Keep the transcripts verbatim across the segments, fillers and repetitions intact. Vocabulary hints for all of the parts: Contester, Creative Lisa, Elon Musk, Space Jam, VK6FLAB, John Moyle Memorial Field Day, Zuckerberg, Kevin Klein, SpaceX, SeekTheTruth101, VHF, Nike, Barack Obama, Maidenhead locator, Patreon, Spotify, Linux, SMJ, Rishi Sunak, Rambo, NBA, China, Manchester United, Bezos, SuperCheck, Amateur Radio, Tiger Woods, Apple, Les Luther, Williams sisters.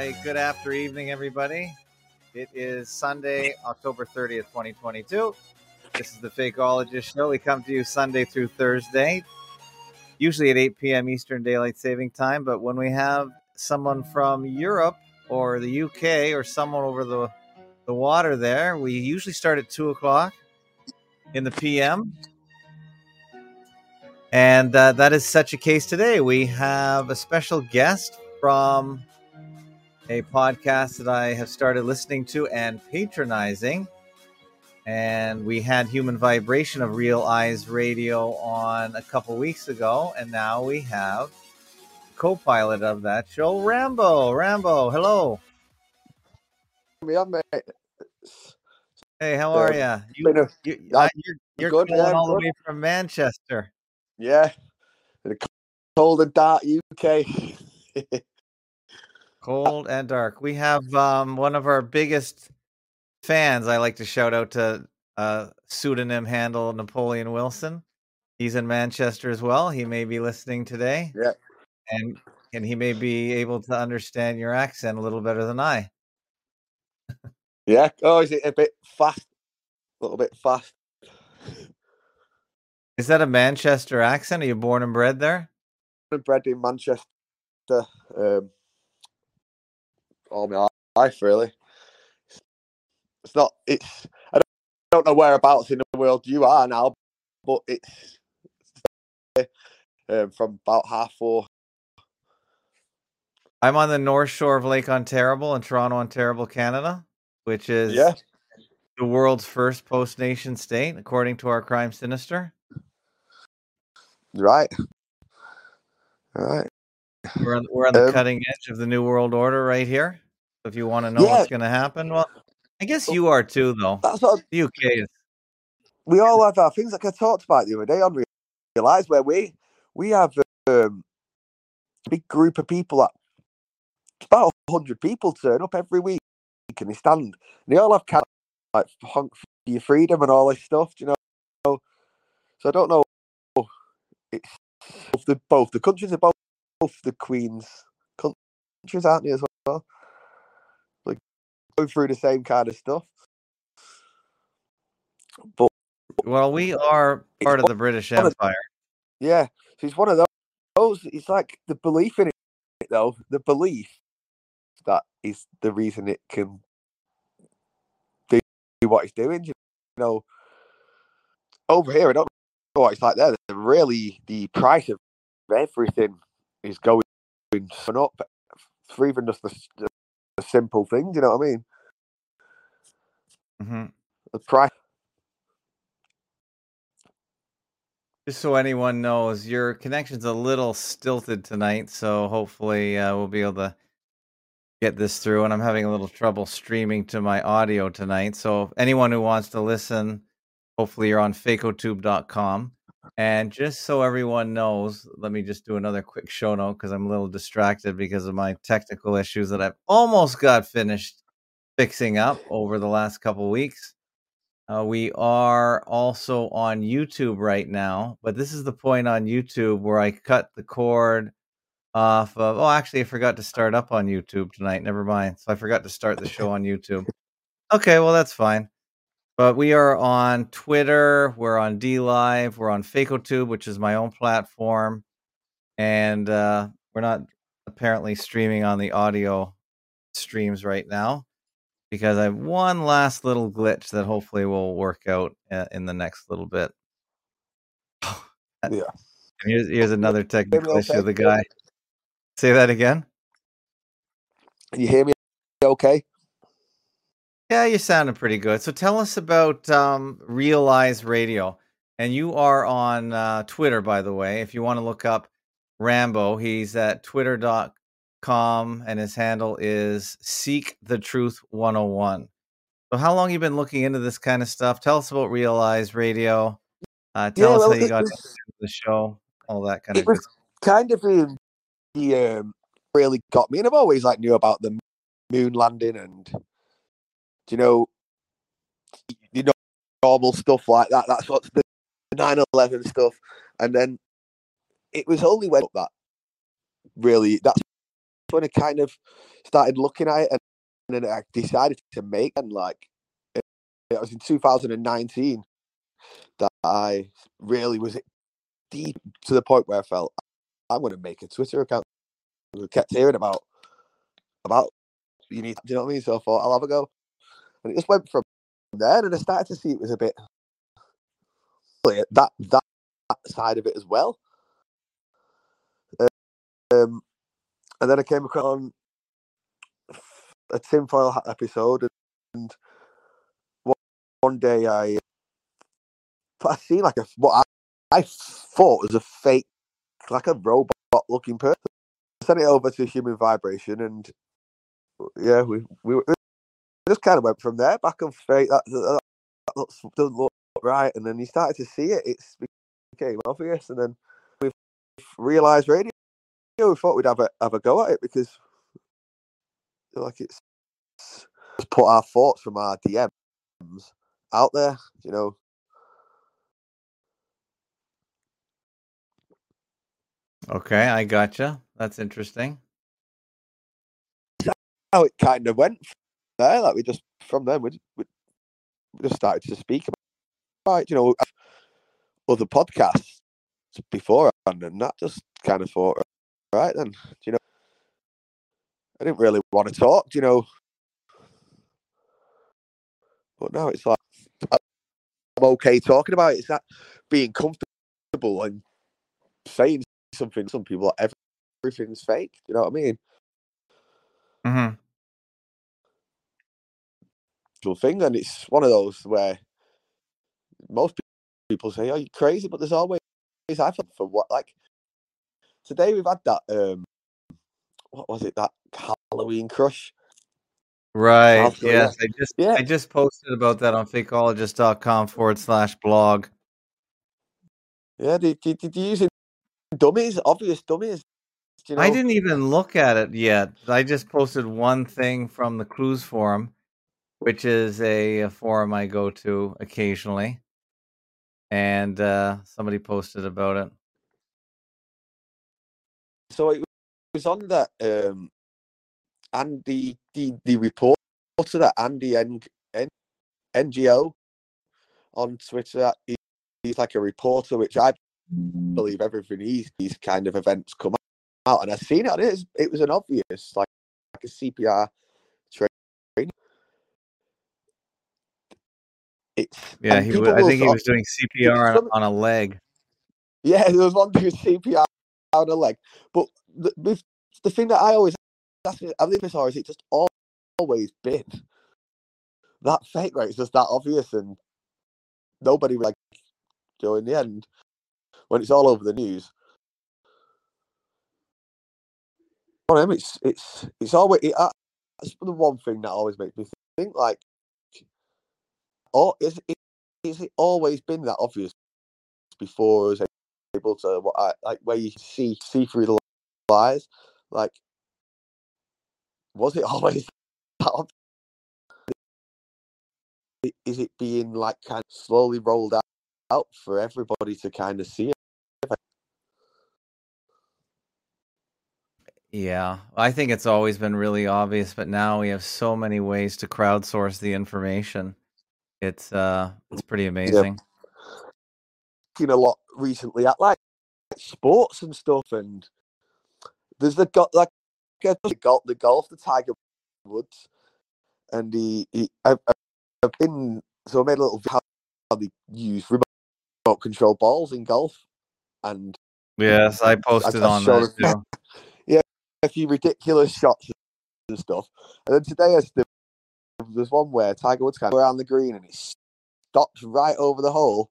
Uh, good after evening, everybody. It is Sunday, October thirtieth, twenty twenty-two. This is the Fakeologist Show. We come to you Sunday through Thursday, usually at eight p.m. Eastern Daylight Saving Time. But when we have someone from Europe or the U K or someone over the, the water there, we usually start at two o'clock in the p m, and uh, that is such a case today. We have a special guest from a podcast that I have started listening to and patronizing. And we had Human Vibration of Real Eyes Radio on a couple weeks ago. And now we have co-pilot of that show, Rambo. Rambo, hello. Yeah, mate. Hey, how are uh, you? you, you you're you're good, calling yeah, all good. the way from Manchester. Yeah. The cold and dark U K. Cold and dark. We have um, one of our biggest fans. I like to shout out to uh, pseudonym handle Napoleon Wilson. He's in Manchester as well. He may be listening today. Yeah. And and he may be able to understand your accent a little better than I. Yeah. Oh, is it a bit fast? A little bit fast. Is that a Manchester accent? Are you born and bred there? Born and bred in Manchester. Um, all my life, really. It's not. It's. I don't, I don't know whereabouts in the world you are now, but it's, it's um, from about half four. I'm on the north shore of Lake Ontario in Toronto, Ontario, Canada, which is yeah. the world's first post-nation state, according to our crime sinister. Right. All right. We're on, we're on the um, cutting edge of the new world order right here. If you want to know yeah. what's going to happen, well, I guess you are too, though. That's what the U K is. We all have our things. Like I talked about the other day on Realize, where we we have um, a big group of people that about one hundred people turn up every week, and they stand. And they all have kind of like honk for your freedom and all this stuff, you know. So I don't know. It's both the both the countries are both. Both the Queen's countries, aren't they, as well? Like, go through the same kind of stuff. But well, we are part of the British Empire. Of, yeah, so it's one of those. It's like the belief in it, though. The belief that is the reason it can do what it's doing. You know, over here, I don't know what it's like there. Really, the price of everything is going up for even just the, the, the simple things, you know what I mean? Mm-hmm. The price. Just so anyone knows, your connection's a little stilted tonight, so hopefully uh, we'll be able to get this through. And I'm having a little trouble streaming to my audio tonight, so anyone who wants to listen, hopefully you're on fakeotube dot com. And just so everyone knows, let me just do another quick show note because I'm a little distracted because of my technical issues that I've almost got finished fixing up over the last couple of weeks. Uh, we are also on YouTube right now, but this is the point on YouTube where I cut the cord off of, oh, actually, I forgot to start up on YouTube tonight. Never mind. So I forgot to start the show on YouTube. Okay, well, that's fine. But we are on Twitter, we're on DLive, we're on Fakeotube, which is my own platform, and uh, we're not apparently streaming on the audio streams right now because I have one last little glitch that hopefully will work out uh, in the next little bit. Yeah. Here's, here's another technical issue. Okay? The guy. Say that again. Can you hear me okay? Yeah, you're sounding pretty good. So tell us about um, Real Eyes Radio. And you are on uh, Twitter, by the way. If you want to look up Rambo, he's at twitter dot com, and his handle is Seek The Truth one oh one. So how long have you been looking into this kind of stuff? Tell us about Real Eyes Radio. Uh, tell yeah, us well, how you got was, into the show, all that kind it of was good. Kind of um, the, um, really got me. And I've always like knew about the moon landing and... You know, you know, normal stuff like that. That's what's the nine eleven stuff. And then it was only when that really, that's when I kind of started looking at it, and, and then I decided to make, and like it, it was in two thousand nineteen that I really was deep to the point where I felt I'm going to make a Twitter account. I kept hearing about about you need, do you know what I mean? So I thought I'll have a go, and it just went from there. And I started to see it was a bit that that side of it as well. Um, and then I came across on a tinfoil hat episode, and one, one day I, I seen like a what I, I thought was a fake, like a robot-looking person. I sent it over to Human Vibration, and yeah, we we, we just kind of went from there, back and straight. That, that, that looks, doesn't look right, and then you started to see it. It's became obvious, and then we've realized radio. We thought we'd have a have a go at it because, like, it's, it's put our thoughts from our D Ms out there, you know. Okay, I gotcha. That's interesting. That's how it kind of went from there. Like, we just from then we, we just started to speak about, you know, other podcasts before, and that just kind of thought. Right then, you know, I didn't really want to talk, you know, but now it's like I'm okay talking about it. It's that being comfortable and saying something. Some people, like, everything's fake. You know what I mean? Mm-hmm. Actual thing, and it's one of those where most people say, "Are you crazy?" But there's always I feel for what like. Today we've had that, um, what was it, that Halloween crush? Right, After yes. I just, yeah. I just posted about that on fakeologist.com forward slash blog. Yeah, did, did, did you use it? Dummies, obvious dummies. You know? I didn't even look at it yet. I just posted one thing from the Cruise Forum, which is a, a forum I go to occasionally. And uh, somebody posted about it. So it was on that um, Andy, the, the reporter, that Andy N, N, N G O on Twitter. He, he's like a reporter, which I believe everything he's, these kind of events come out. And I've seen it, and it, was, it was an obvious, like, like a C P R training. It's, yeah, he was, I think he was doing C P R on, on a leg. Yeah, there was one doing C P R. Down a leg, but the, the thing that I always ask, I believe it's always, it's just always been that fake, right? It's just that obvious, and nobody like, you know, in the end, when it's all over the news, I mean, it's it's it's always it, that's the one thing that always makes me think, like, oh, is it, is it always been that obvious before I was able to what I like where you see see through the lies? Like, was it always that obvious? Is it being like kind of slowly rolled out, out for everybody to kind of see it? Yeah, I think it's always been really obvious, but now we have so many ways to crowdsource the information. It's uh, it's pretty amazing. Yeah. A lot recently at like sports and stuff, and there's the got like the golf, the golf, the Tiger Woods, and he, he I've, I've been so I made a little video how they use remote control balls in golf, and yes, I posted I, I on that too. Yeah, a few ridiculous shots and stuff, and then today I there's one where Tiger Woods kind of around the green and it stops right over the hole.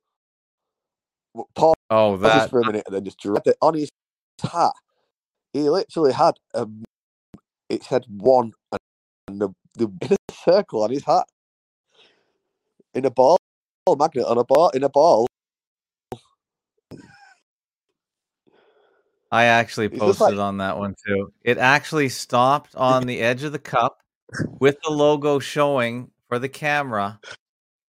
Paul oh, that for a minute, and then just dropped it on his hat. He literally had a. It said one, and the the in a circle on his hat, in a ball, ball magnet on a ball, in a ball. I actually posted like, on that one too. It actually stopped on the edge of the cup, with the logo showing for the camera.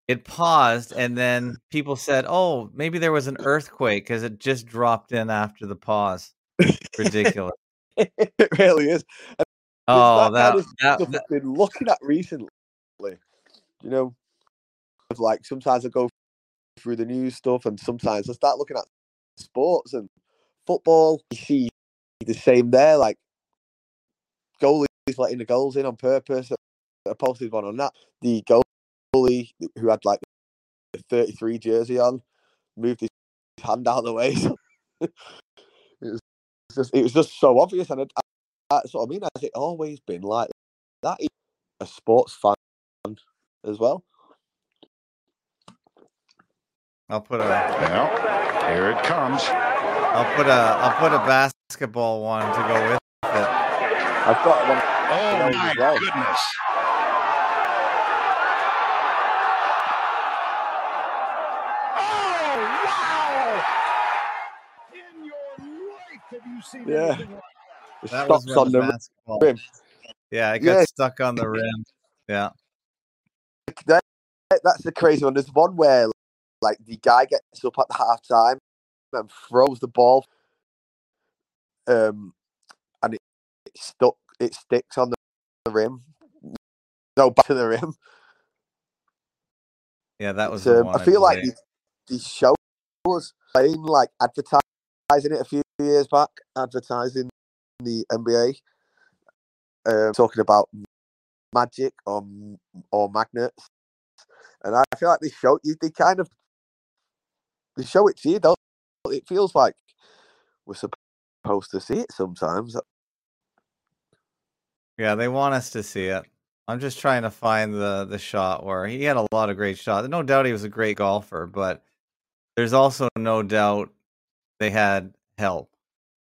It paused, and then people said, "Oh, maybe there was an earthquake because it just dropped in after the pause." Ridiculous. It really is. And oh, that, that, kind of that stuff that, I've been looking at recently. You know, like sometimes I go through the news stuff, and sometimes I start looking at sports and football. You see the same there, like goalies letting the goals in on purpose. I posted one on that. The goalie who had like the thirty-three jersey on moved his hand out of the way. it, was just, it was just so obvious, and I, I, that's what I mean. Has it always been like that? A sports fan as well. I'll put a. Well, here it comes. I'll put a. I'll put a basketball one to go with it. I've got one. Oh my well. goodness. Yeah, it that was on the basketball. rim. Yeah, it got yeah. stuck on the rim. Yeah, that, that's the crazy one. There's one where, like, the guy gets up at half time and throws the ball, um, and it, it stuck. It sticks on the, the rim. No, back to the rim. Yeah, that was. Um, I feel like the, the show was playing like advertising it a few years back, advertising the N B A, um, talking about magic or or magnets, and I feel like they show you. They kind of they show it to you, don't they? It feels like we're supposed to see it sometimes. Yeah, they want us to see it. I'm just trying to find the the shot where he had a lot of great shots. No doubt he was a great golfer, but there's also no doubt they had help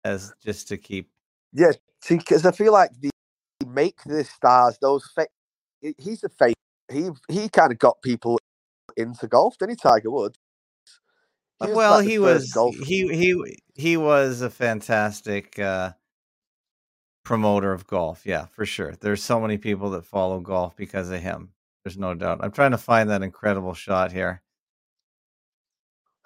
as just to keep. Yeah, see, because I feel like the make the stars, those fake. He's a fake. He he kind of got people into golf, didn't he, Tiger Woods? He was well, he was he he he was a fantastic uh, promoter of golf. Yeah, for sure. There's so many people that follow golf because of him. There's no doubt. I'm trying to find that incredible shot here.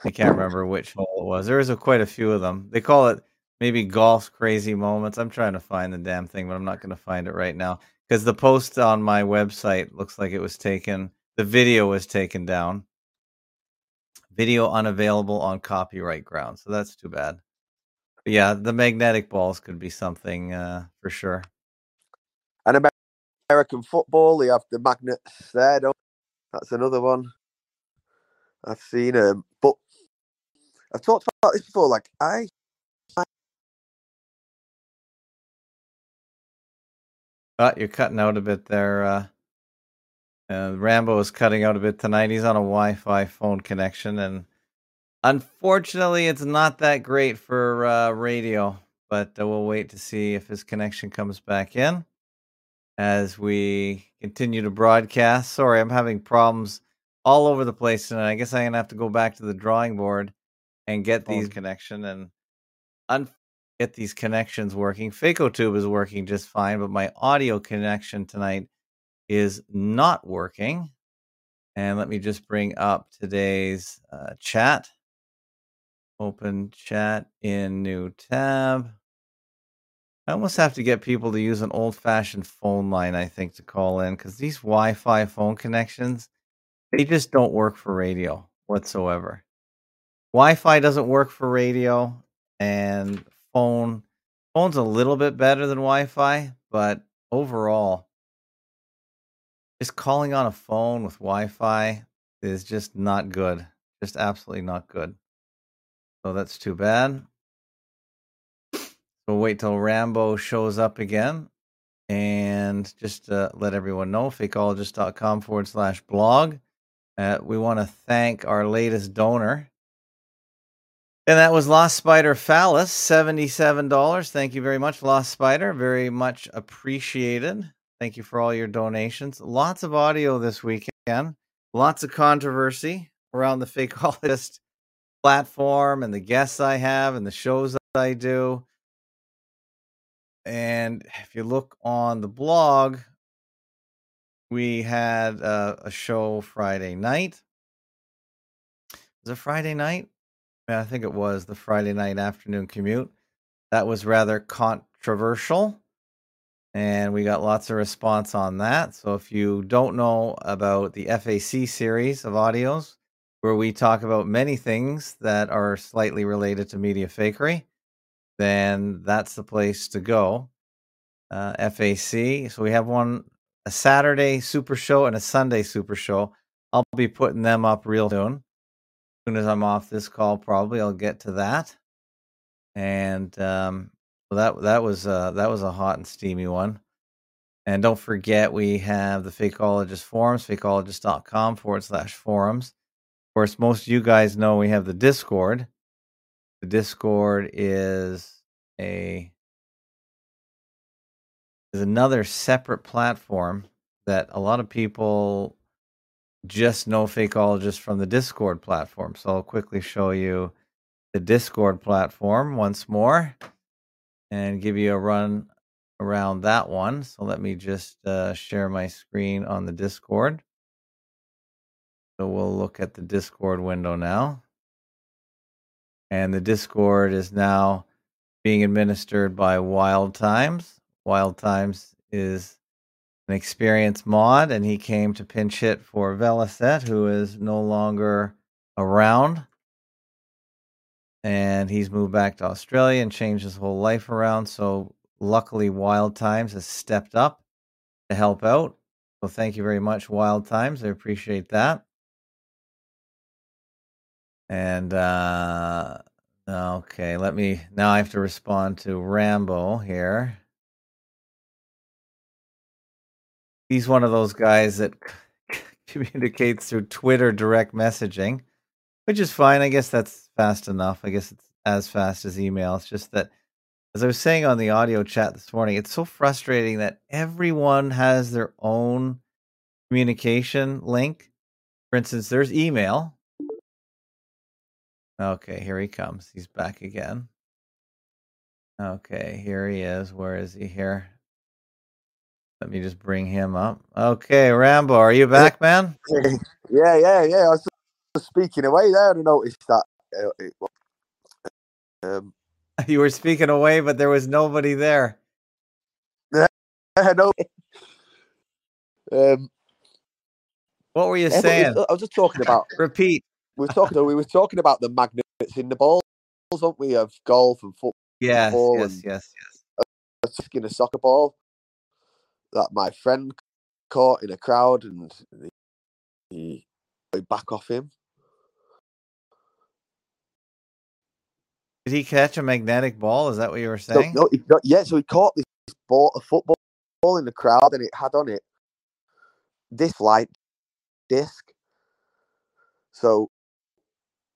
I can't remember which hole it was. There was a, quite a few of them. They call it maybe golf's crazy moments. I'm trying to find the damn thing, but I'm not going to find it right now because the post on my website looks like it was taken. The video was taken down. Video unavailable on copyright grounds. So that's too bad. But yeah, the magnetic balls could be something uh, for sure. And American football, they have the magnets there, don't they? That's another one. I've seen them. Um, but I've talked about this before, like, I, I... Oh, you're cutting out a bit there. Uh, uh, Rambo is cutting out a bit tonight. He's on a Wi-Fi phone connection, and unfortunately, it's not that great for uh, radio, but uh, we'll wait to see if his connection comes back in as we continue to broadcast. Sorry, I'm having problems all over the place tonight. I guess I'm going to have to go back to the drawing board and get these connection and un- get these connections working. Fakeotube is working just fine, but my audio connection tonight is not working. And let me just bring up today's uh, chat. Open chat in new tab. I almost have to get people to use an old-fashioned phone line, I think, to call in because these Wi-Fi phone connections, they just don't work for radio whatsoever. Wi-Fi doesn't work for radio, and phone phone's a little bit better than Wi-Fi, but overall, just calling on a phone with Wi-Fi is just not good. Just absolutely not good. So that's too bad. We'll wait till Rambo shows up again, and just to let everyone know, fakeologist.com forward slash blog. Uh, we want to thank our latest donor. And that was Lost Spider Phallus, seventy-seven dollars. Thank you very much, Lost Spider. Very much appreciated. Thank you for all your donations. Lots of audio this weekend. Lots of controversy around the Fakeologist platform and the guests I have and the shows I do. And if you look on the blog, we had uh, a show Friday night. Was it Friday night? I think it was the Friday night afternoon commute. That was rather cont- controversial, and we got lots of response on that. So if you don't know about the F A C series of audios, where we talk about many things that are slightly related to media fakery, then that's the place to go. Uh, F A C. So we have one, a Saturday super show and a Sunday super show. I'll be putting them up real soon. As soon as I'm off this call, probably I'll get to that. And um, that that was uh, that was a hot and steamy one. And don't forget, we have the Fakeologist forums, fakeologist.com forward slash forums. Of course, most of you guys know we have the Discord. The Discord is a is another separate platform that a lot of people just know Fakeologist from the Discord platform. So I'll quickly show you the Discord platform once more and give you a run around that one. So let me just uh, share my screen on the Discord. So we'll look at the Discord window now. And the Discord is now being administered by Wild Times. Wild Times is an experienced mod, and he came to pinch hit for Velaset, who is no longer around. And he's moved back to Australia and changed his whole life around. So luckily, Wild Times has stepped up to help out. So thank you very much, Wild Times. I appreciate that. And, uh, okay, let me, now I have to respond to Rambo here. He's one of those guys that communicates through Twitter direct messaging, which is fine. I guess that's fast enough. I guess it's as fast as email. It's just that, as I was saying on the audio chat this morning, it's so frustrating that everyone has their own communication link. For instance, there's email. Okay, here he comes. He's back again. Okay, here he is. Where is he here? Let me just bring him up. Okay, Rambo, are you back, man? Yeah, yeah, yeah. I was just speaking away there, and I noticed that. Um, you were speaking away, but there was nobody there. Yeah, no. Um, what were you yeah, saying? I was just talking about. Repeat. We were talking. We were talking about the magnets in the balls, aren't we? Of golf and football. Yes, yes, and yes, yes. A skin of soccer ball that my friend caught in a crowd, and he, he back off him. Did he catch a magnetic ball? Is that what you were saying? No, no, yeah. So he caught this ball, a football ball in the crowd, and it had on it this light disc. So,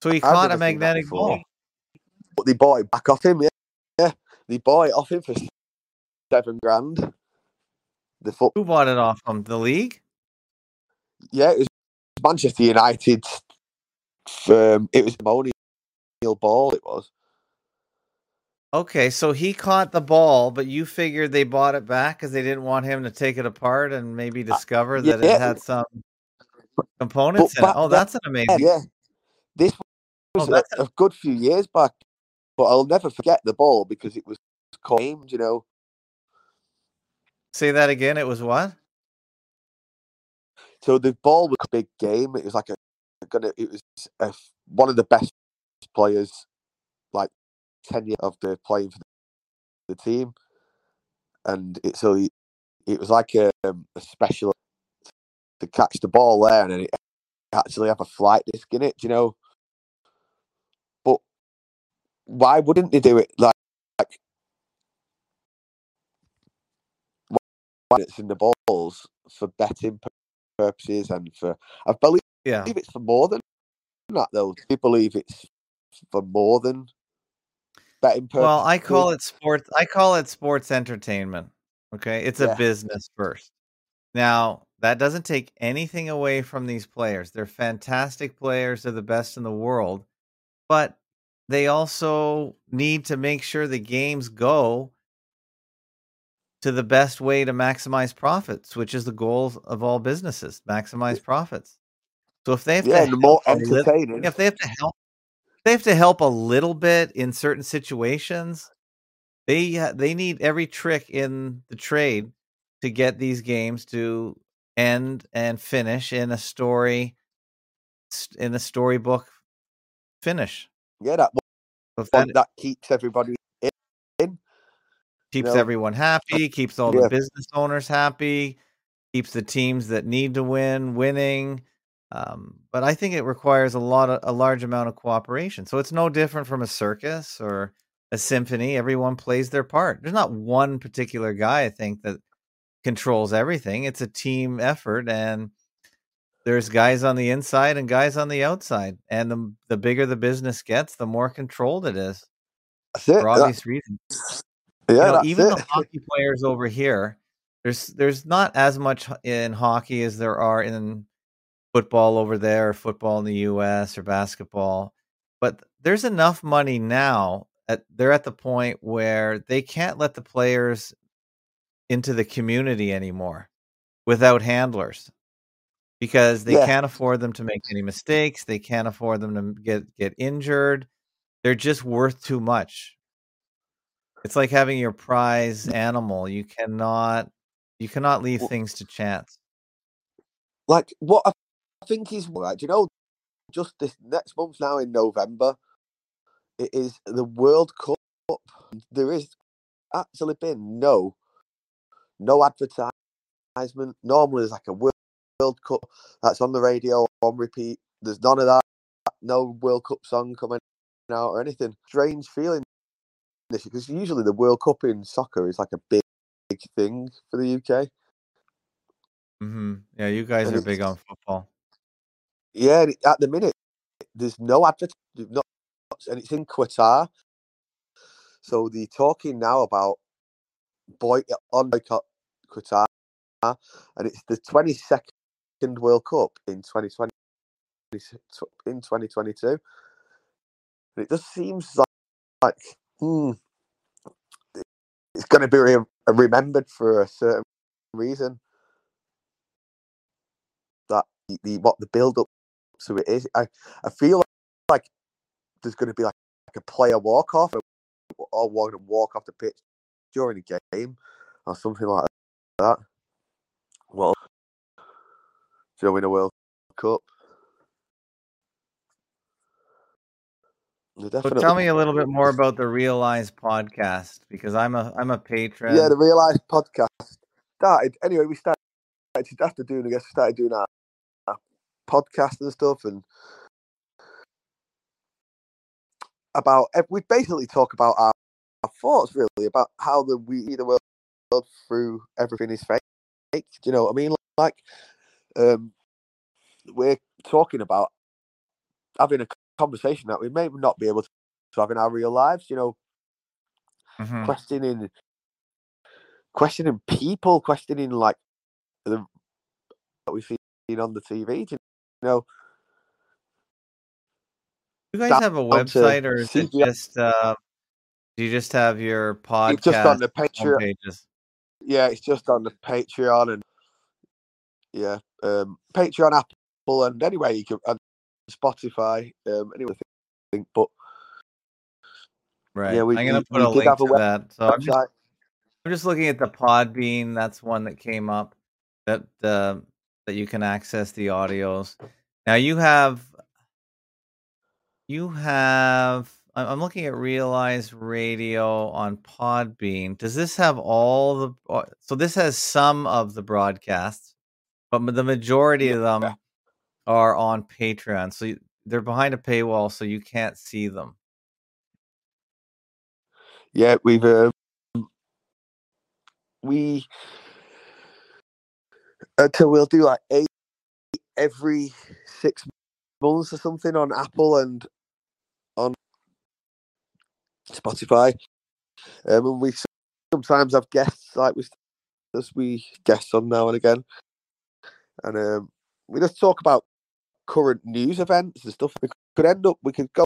so he caught a magnetic ball. But they bought it back off him. Yeah, yeah. They bought it off him for seven grand. The foot. Who bought it off him? The league? Yeah, it was Manchester United. Um, it was a Napoleon ball. It was. Okay, so he caught the ball, but you figured they bought it back because they didn't want him to take it apart and maybe discover uh, yeah, that it had some components in it. Oh, that's an amazing. Yeah, this was oh, a, a good few years back, but I'll never forget the ball because it was named, you know. Say that again. It was what? So the ball was a big game. It was like a gonna. It was a, one of the best players, like ten years of the playing for the team, and it so he, it was like a, a special. To catch the ball there, and it actually have a flight disc in it, you know. But why wouldn't they do it? Like, like why it's in the balls for betting purposes, and for I believe, yeah. I believe it's for more than that, though. Do you believe it's for more than betting purposes? Well, I call it sports. I call it sports entertainment. Okay, it's yeah. a business first. Now, that doesn't take anything away from these players. They're fantastic players. They're the best in the world. But they also need to make sure the games go to the best way to maximize profits, which is the goal of all businesses, maximize profits. So if they have, yeah, to, help more little, if they have to help, if they have to help a little bit in certain situations, They they need every trick in the trade to get these games to end and finish in a story, in a storybook finish. Yeah, that one, that, that keeps everybody in, keeps you know? everyone happy, keeps all yeah. the business owners happy, keeps the teams that need to win winning. Um, but I think it requires a lot of, a large amount of cooperation. So it's no different from a circus or a symphony. Everyone plays their part. There's not one particular guy, I think, that controls everything. It's a team effort, and there's guys on the inside and guys on the outside. And the the bigger the business gets, the more controlled it is. That's it. For obvious that, reasons. Yeah, you know, that's even it. The hockey players over here, there's there's not as much in hockey as there are in football over there, or football in the U S, or basketball. But there's enough money now. At, they're at the point where they can't let the players into the community anymore without handlers, because they yeah. can't afford them to make any mistakes. They can't afford them to get, get injured. They're just worth too much. It's like having your prize animal. You cannot, you cannot leave things to chance. Like what I think is, like, you know, just this next month now in November, it is the World Cup. There is actually been no, no advertisement. Normally there's like a World World Cup that's on the radio on repeat. There's none of that. No World Cup song coming out or anything. Strange feeling this, because usually the World Cup in soccer is like a big, big thing for the U K. Mm-hmm. Yeah, you guys and are big on football. Yeah, at the minute there's no advertisement, and it's in Qatar. So they're talking now about boy on boycott Qatar, and it's the twenty-second World Cup in twenty twenty in twenty twenty-two, and it just seems like, like hmm, it's going to be re- remembered for a certain reason. That the what the build up to it is, I I feel like there's going to be like, like a player walk off, or, or walk off the pitch during the game, or something like that. Well, during the World Cup. So tell me a little bit more about the Realize podcast, because I'm a I'm a patron. Yeah, the Realize podcast started. Anyway, we started after doing I guess we started doing our, our podcast and stuff, and about we basically talk about our, our thoughts really about how the we see the world through everything is fake. Do you know what I mean? Like, um, we're talking about having a conversation that we may not be able to have in our real lives. You know, mm-hmm. questioning, questioning people, questioning like the that we've seen on the T V. Do you know, do you guys have a website, or is it just? Uh, do you just have your podcast? It's just on the Patreon pages. Yeah, it's just on the Patreon, and yeah, um, Patreon, Apple, and anyway, you can and Spotify, um, anyway, I think, but right, yeah, we, I'm going to put a link to web- that. So I'm just, I'm just looking at the Podbean. That's one that came up that uh, that you can access the audios. Now you have, you have. I'm looking at Realize Radio on Podbean. Does this have all the... So this has some of the broadcasts, but the majority of them are on Patreon. So you, they're behind a paywall, so you can't see them. Yeah, we've... Uh, we... Until we'll do like eight every six months or something on Apple and on Spotify, um, and we sometimes have guests, like we as we guests on now and again, and um, we just talk about current news events and stuff. We could end up, we could go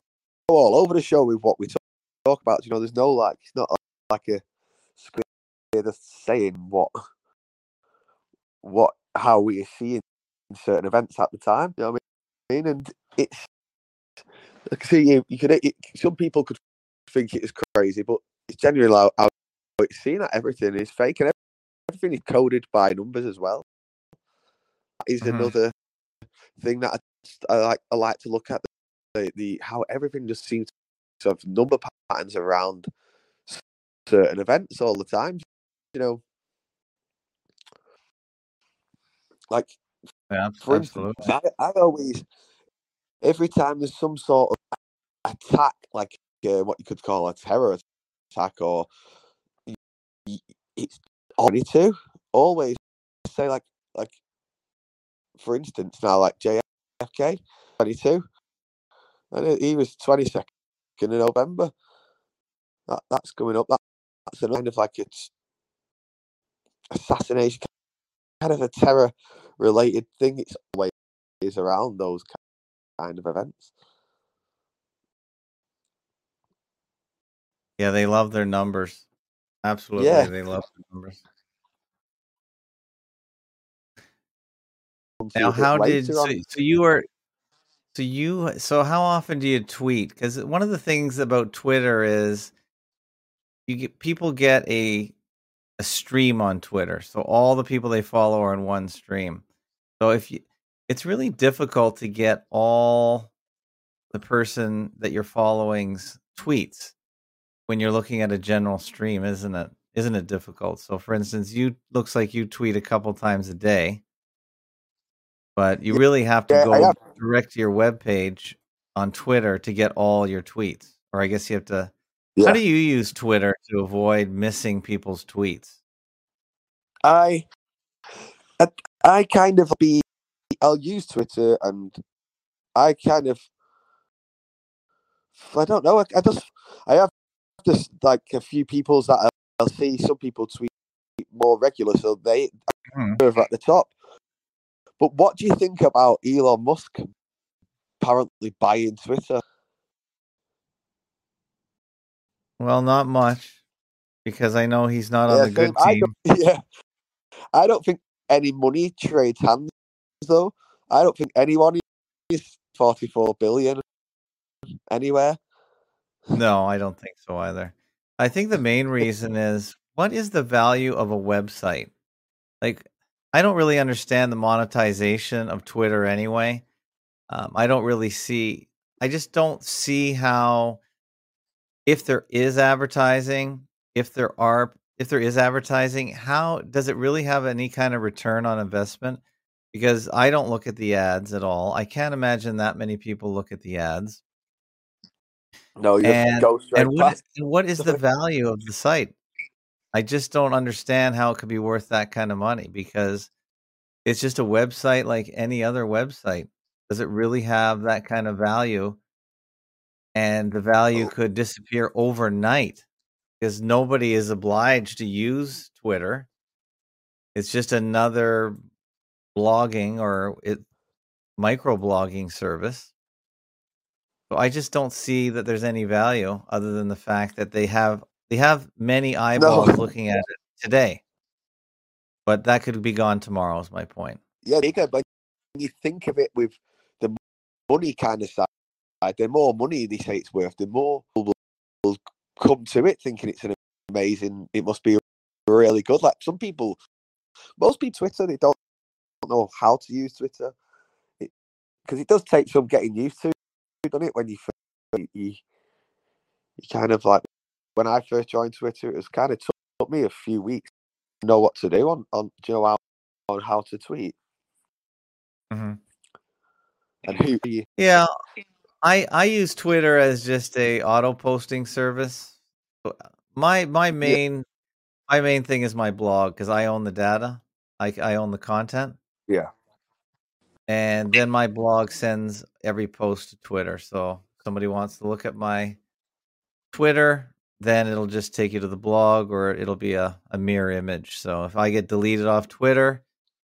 all over the show with what we talk, talk about. You know, there's no like, it's not like a script that's saying what, what, how we are seeing certain events at the time. You know what I mean? And it's like, see, you, you could, it, some people could think it is crazy, but it's genuinely like, how it's seen that everything is fake and everything is coded by numbers as well. That is mm-hmm. another thing that I, I like. I like to look at the, the how everything just seems to have number patterns around certain events all the time. You know, like yeah, for instance, I, I always every time there's some sort of attack, like uh, what you could call a terror attack, or it's only to always say like like. For instance, now like J F K, twenty-two, and he was twenty-second in November. That that's coming up. That that's a kind of like it's assassination, kind of a terror-related thing. It's always around those kind of events. Yeah, they love their numbers. Absolutely, yeah. They love their numbers. Now, how did so, so you are so you so how often do you tweet? Because one of the things about Twitter is you get people get a a stream on Twitter, so all the people they follow are in one stream. So if you, it's really difficult to get all the person that you're following's tweets when you're looking at a general stream, isn't it? Isn't it difficult? So, for instance, you looks like you tweet a couple times a day. But you really have to yeah, go have. direct to your webpage on Twitter to get all your tweets. Or I guess you have to... Yeah. How do you use Twitter to avoid missing people's tweets? I I, I kind of be... I'll use Twitter and I kind of... I don't know. I, I just... I have just like a few peoples that I'll see. Some people tweet more regular, so they mm. are at the top. But what do you think about Elon Musk apparently buying Twitter? Well, not much, because I know he's not yeah, on the good I team. Don't, yeah, I don't think any money trades hands, though. I don't think anyone is forty-four billion anywhere. No, I don't think so either. I think the main reason is, what is the value of a website? Like, I don't really understand the monetization of Twitter anyway. Um, I don't really see, I just don't see how, if there is advertising, if there are, if there is advertising, how does it really have any kind of return on investment? Because I don't look at the ads at all. I can't imagine that many people look at the ads. No, you and, go straight. And what, and what is the value of the site? I just don't understand how it could be worth that kind of money, because it's just a website like any other website. Does it really have that kind of value? And the value could disappear overnight because nobody is obliged to use Twitter. It's just another blogging or it, microblogging service. So I just don't see that there's any value other than the fact that they have They have many eyeballs no. looking at it today, but that could be gone tomorrow is my point. Yeah, they go, but when you think of it with the money kind of side, the more money they say it's worth, the more people will come to it thinking it's an amazing, it must be really good. Like some people, most people Twitter, they don't, don't know how to use Twitter because it, it does take some getting used to, doesn't it? When you, you, you kind of like, when I first joined Twitter, it was kind of took me a few weeks to know what to do on, on do you know, how, on how to tweet. Mm-hmm. And who you- Yeah, I I use Twitter as just a auto posting service. My my main yeah. my main thing is my blog because I own the data. I I own the content. Yeah. And then my blog sends every post to Twitter. So if somebody wants to look at my Twitter, then it'll just take you to the blog or it'll be a, a mirror image. So if I get deleted off Twitter,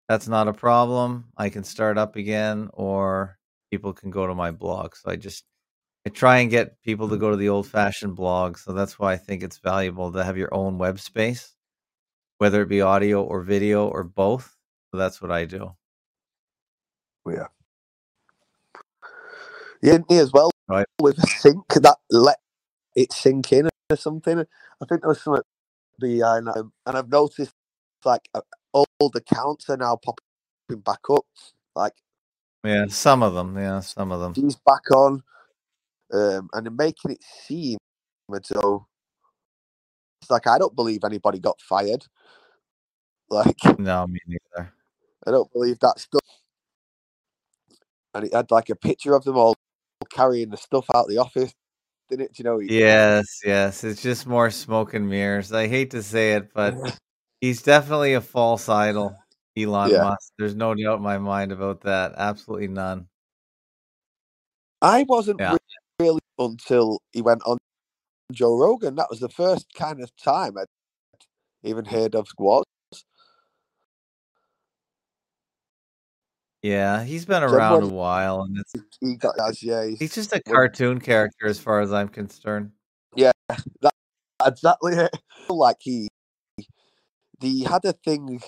that's not a problem. I can start up again or people can go to my blog. So I just I try and get people to go to the old-fashioned blog. So that's why I think it's valuable to have your own web space, whether it be audio or video or both. So that's what I do. Yeah. Yeah, me as well. Right. With a sync that let it sink in or something. I think there was something behind that. And I've noticed, like, old accounts are now popping back up. Like, yeah, some of them. Yeah, some of them. He's back on, um, and they're making it seem as though it's like, I don't believe anybody got fired. Like, no, me neither. I don't believe that stuff. And it had like a picture of them all carrying the stuff out the office, didn't it? Do you know? Yes, yes. It's just more smoke and mirrors. I hate to say it, but he's definitely a false idol, Elon yeah. Musk. There's no doubt in my mind about that. Absolutely none. I wasn't yeah. really until he went on Joe Rogan. That was the first kind of time I'd even heard of Squats. Yeah, he's been around a while, and it's, he got, yeah, he's, he's just a cartoon character, as far as I'm concerned. Yeah, that, exactly. It. Like he, he had a thing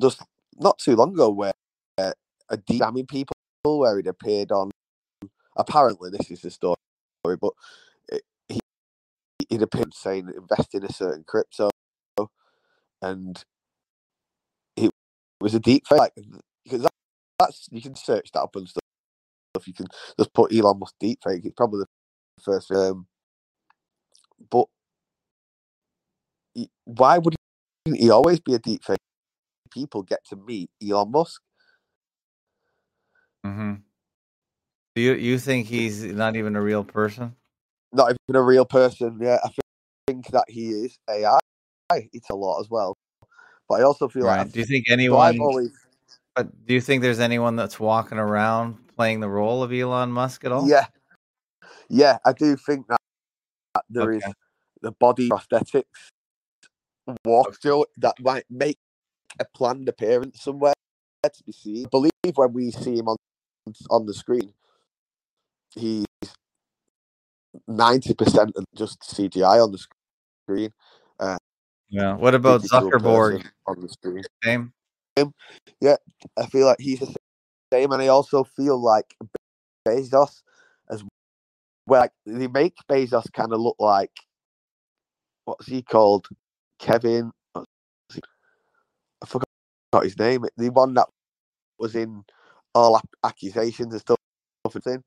just not too long ago where uh, a damning people, where it appeared on. Apparently, this is the story, but it, he it appeared saying invest in a certain crypto, and it was a deep fake, like, because. That, That's, you can search that up and stuff. You can just put Elon Musk deepfake. It's probably the first thing. Um, but he, why would he, he always be a deepfake? People get to meet Elon Musk. Mm-hmm. Do you you think he's not even a real person? Not even a real person. Yeah, I think that he is A I. It's a lot as well. But I also feel right. like do you think anyone? So But do you think there's anyone that's walking around playing the role of Elon Musk at all? Yeah. Yeah, I do think that, that there okay. is the body prosthetics walk through that might make a planned appearance somewhere to be seen. I believe when we see him on on the screen, he's ninety percent of just C G I on the screen. Uh, yeah. What about Zuckerberg? On the screen. Same. Him. Yeah, I feel like he's the same, and I also feel like Bezos as well. Like, they make Bezos kind of look like, what's he called? Kevin, he, I forgot his name. The one that was in all accusations and stuff. And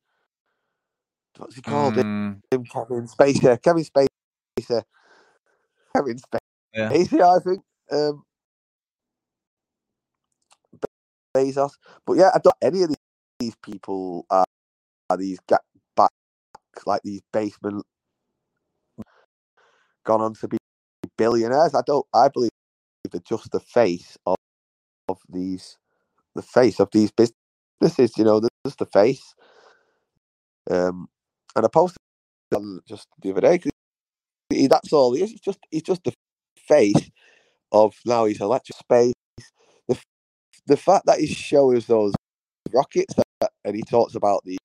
what's he called? Mm. Him, Kevin Spacer. Kevin Spacer. Kevin Spacer. Yeah. I think. Um, Bezos. But yeah, I don't any of these, these people are, are these get back like these basement gone on to be billionaires. I don't I believe they're just the face of of these the face of these businesses, you know, just the face. Um and I posted on just the other day, 'cause he, that's all he is. He's just he's just the face of now he's electric space. The fact that he shows those rockets that, and he talks about the,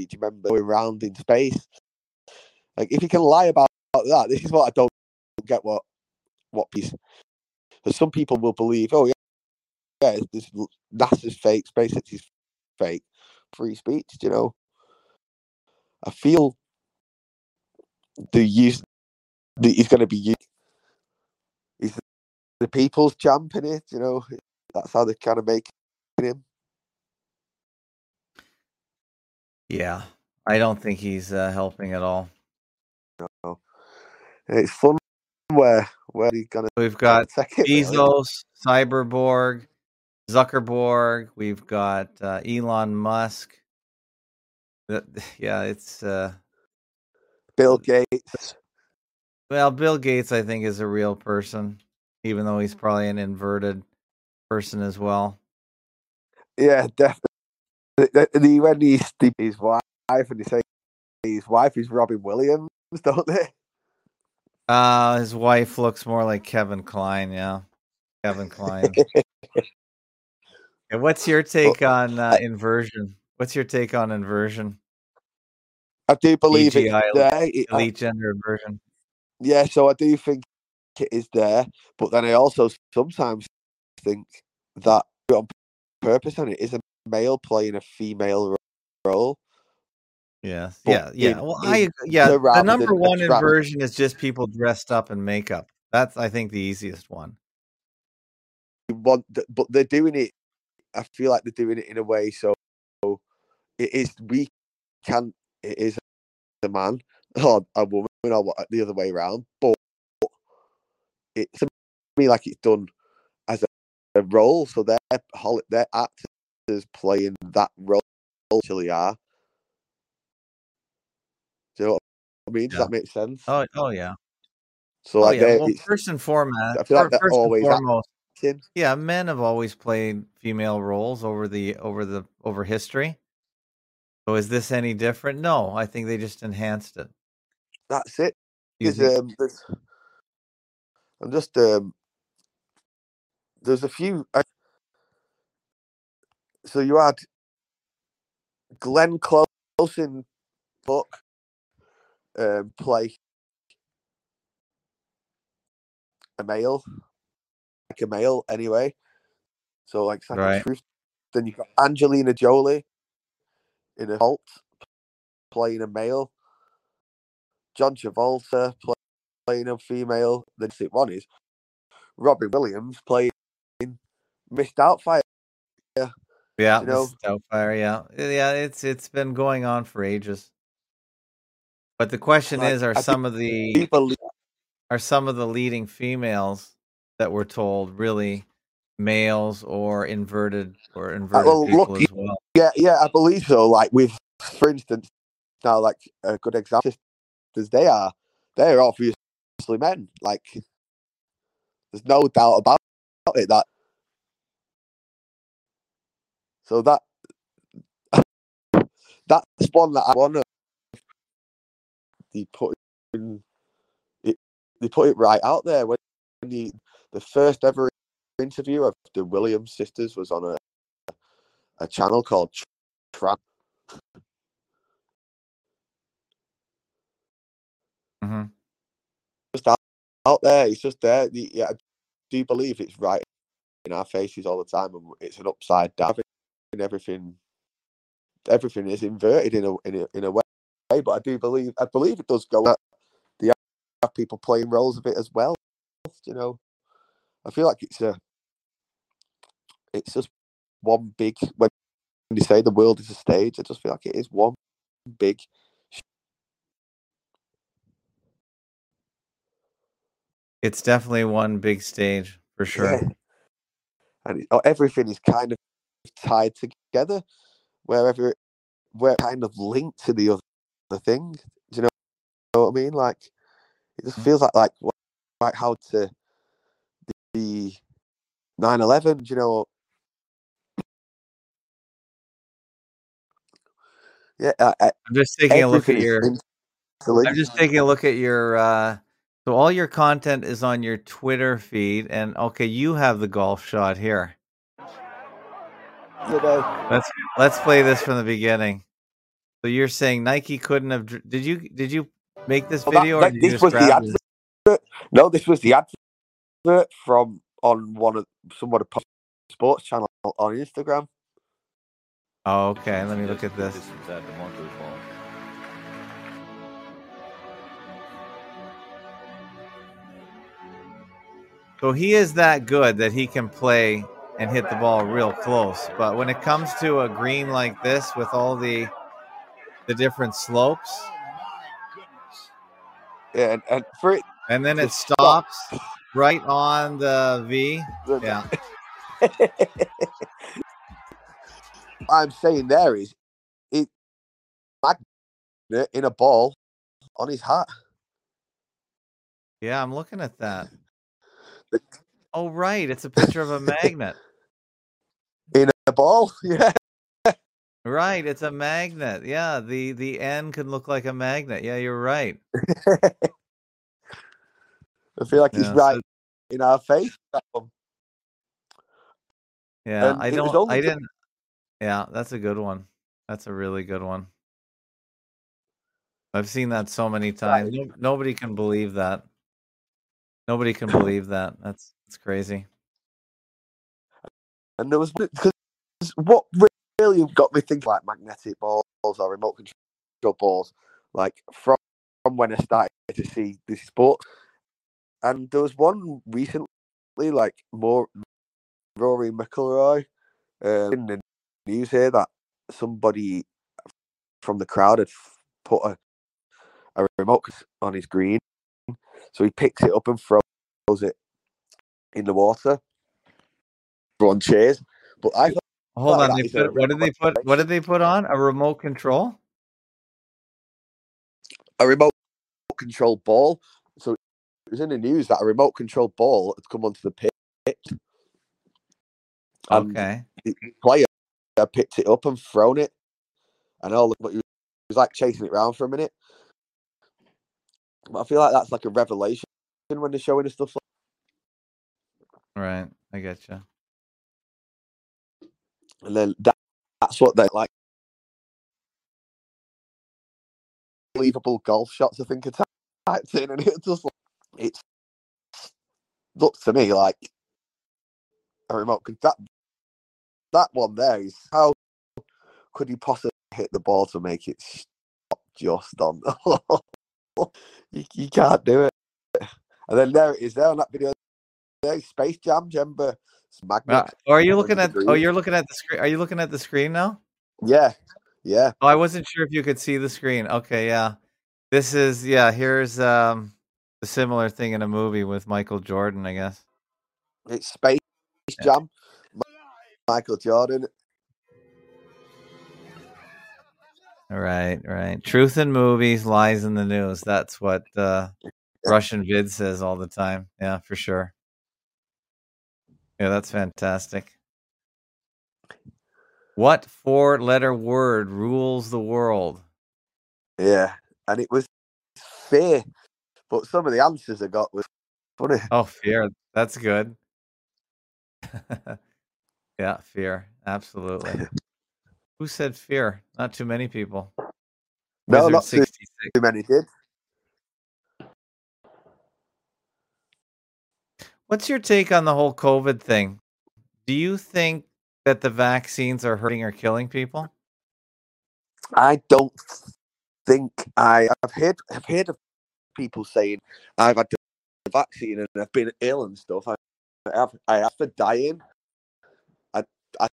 do you remember, going round in space? Like, if you can lie about that, this is what I don't get what, what piece. Because some people will believe, oh, yeah, yeah this NASA's fake, SpaceX is fake, free speech, you know. I feel the use that he's going to be used. He's the people's champ in it, you know. That's how they kind of make him. Yeah, I don't think he's uh, helping at all. No, it's fun. Where where are you gonna? We've got Bezos, Cyberborg, Zuckerberg. We've got uh, Elon Musk. That, yeah, it's uh, Bill Gates. Well, Bill Gates, I think, is a real person, even though he's probably an inverted person as well. Yeah, definitely. When he steeped his wife, and they say his wife is Robin Williams, don't they? Uh, his wife looks more like Kevin Klein, yeah. Kevin Klein. And what's your take well, on uh, I, inversion? What's your take on inversion? I do believe E G I, it's there. Elite I, gender inversion. Yeah, so I do think it is there, but then I also sometimes think that on purpose, and it is a male playing a female role, Yeah, but yeah, yeah. Well, I yeah. The number one inversion is just people dressed up in makeup. That's, I think, the easiest one. But they're doing it. I feel like they're doing it in a way so it is we can. It is a man or a woman or the other way around. But it to me like it's done as a, a role. So they're they're actors playing that role until they are. Do you know what I mean? Does yeah. that make sense? Oh, oh yeah. So, oh, like, yeah. Well, first and foremost, I feel like first always and foremost, yeah, men have always played female roles over the over the over history. So, is this any different? No, I think they just enhanced it. That's it. Um, I'm just um, there's a few. I, so you had Glenn Close in book. Um, play a male, like a male anyway. So like right. Truth. Then you've got Angelina Jolie in a halt playing a male. John Travolta play, playing a female. The next one is Robin Williams playing Miss Doubtfire. Yeah, yeah, you know? Miss Doubtfire. Yeah, yeah. It's it's been going on for ages. But the question like, is, are I some of the believe- are some of the leading females that we're told really males or inverted or inverted well, people look, as well? Yeah, yeah, I believe so. Like we've, for instance, now like a good example is they are they are obviously men. Like there's no doubt about it that. So that that's one that I want to. They put in, it. They put it right out there when the the first ever interview of the Williams sisters was on a a channel called Tramp. Mm-hmm. Just out, out there, it's just there. The, yeah, I do believe it's right in our faces all the time, and it's an upside down. And everything, everything is inverted in a in a, in a way. But I do believe I believe it does go. They have people playing roles of it as well. You know, I feel like it's a, it's just one big. When you say the world is a stage, I just feel like it is one big. It's definitely one big stage for sure, yeah. And it, oh, everything is kind of tied together, wherever we're kind of linked to the other. The thing, do you know, you know what I mean? Like, it just feels like like like how to the nine eleven. Do you know? Yeah, I, I, I'm just taking a look at your. I'm just taking a look at your. Uh, so all your content is on your Twitter feed, and okay, you have the golf shot here. You know, let's let's play this from the beginning. So you're saying Nike couldn't have? Did you did you make this well, video? That, or did this you just was the advert. This? No, this was the advert from on one of someone sports channel on Instagram. Oh, okay. Let me look at this. So he is that good that he can play and hit the ball real close, but when it comes to a green like this with all the the different slopes, yeah, and and, for it and then it stops stop. right on the V. Yeah, I'm saying there is it magnet in a ball on his hat. Yeah, I'm looking at that. Oh, right, it's a picture of a magnet in a ball. Yeah. Right, it's a magnet. Yeah, the the N can look like a magnet. Yeah, you're right. I feel like yeah, he's right so... in our face. Yeah, and I don't. Only... I didn't. Yeah, that's a good one. That's a really good one. I've seen that so many times. Right. Nobody can believe that. Nobody can believe that. That's that's crazy. And there was because what. Really got me thinking like magnetic balls or remote balls, like from, from when I started to see the sport. And there was one recently, like more Rory McIlroy, um, in the news here that somebody from the crowd had put a, a remote on his green, so he picks it up and throws it in the water. Everyone cheers, but I hold on. They put, what did they put? What did they put on a remote control? A remote control ball. So it was in the news that a remote control ball had come onto the pitch. And okay. The player picked it up and thrown it, and all but he was like chasing it around for a minute. But I feel like that's like a revelation when they're showing us stuff. Like right, I get you. And then that, that's what they like. Unbelievable golf shots, I think, are typed in, and it just it looks to me like a remote. That that one there is how could you possibly hit the ball to make it stop just on? you, you can't do it. And then there it is there on that video. There's Space Jam, remember? Magnet. Uh, are you looking at? Screen. Oh, you're looking at the screen. Are you looking at the screen now? Yeah, yeah. Oh, I wasn't sure if you could see the screen. Okay, yeah. This is yeah. Here's um a similar thing in a movie with Michael Jordan, I guess. It's Space Jam. Yeah. Michael Jordan. Right, right. Truth in movies, lies in the news. That's what uh, Russian Vid says all the time. Yeah, for sure. Yeah, that's fantastic. What four-letter word rules the world? Yeah, and it was fear. But some of the answers I got was funny. Oh, fear. That's good. Yeah, fear. Absolutely. Who said fear? Not too many people. No, Wizard not sixty-six. Too many did. What's your take on the whole COVID thing? Do you think that the vaccines are hurting or killing people? I don't think I. I've heard. I've heard of people saying I've had the vaccine and I've been ill and stuff. I have. I have for dying. I. I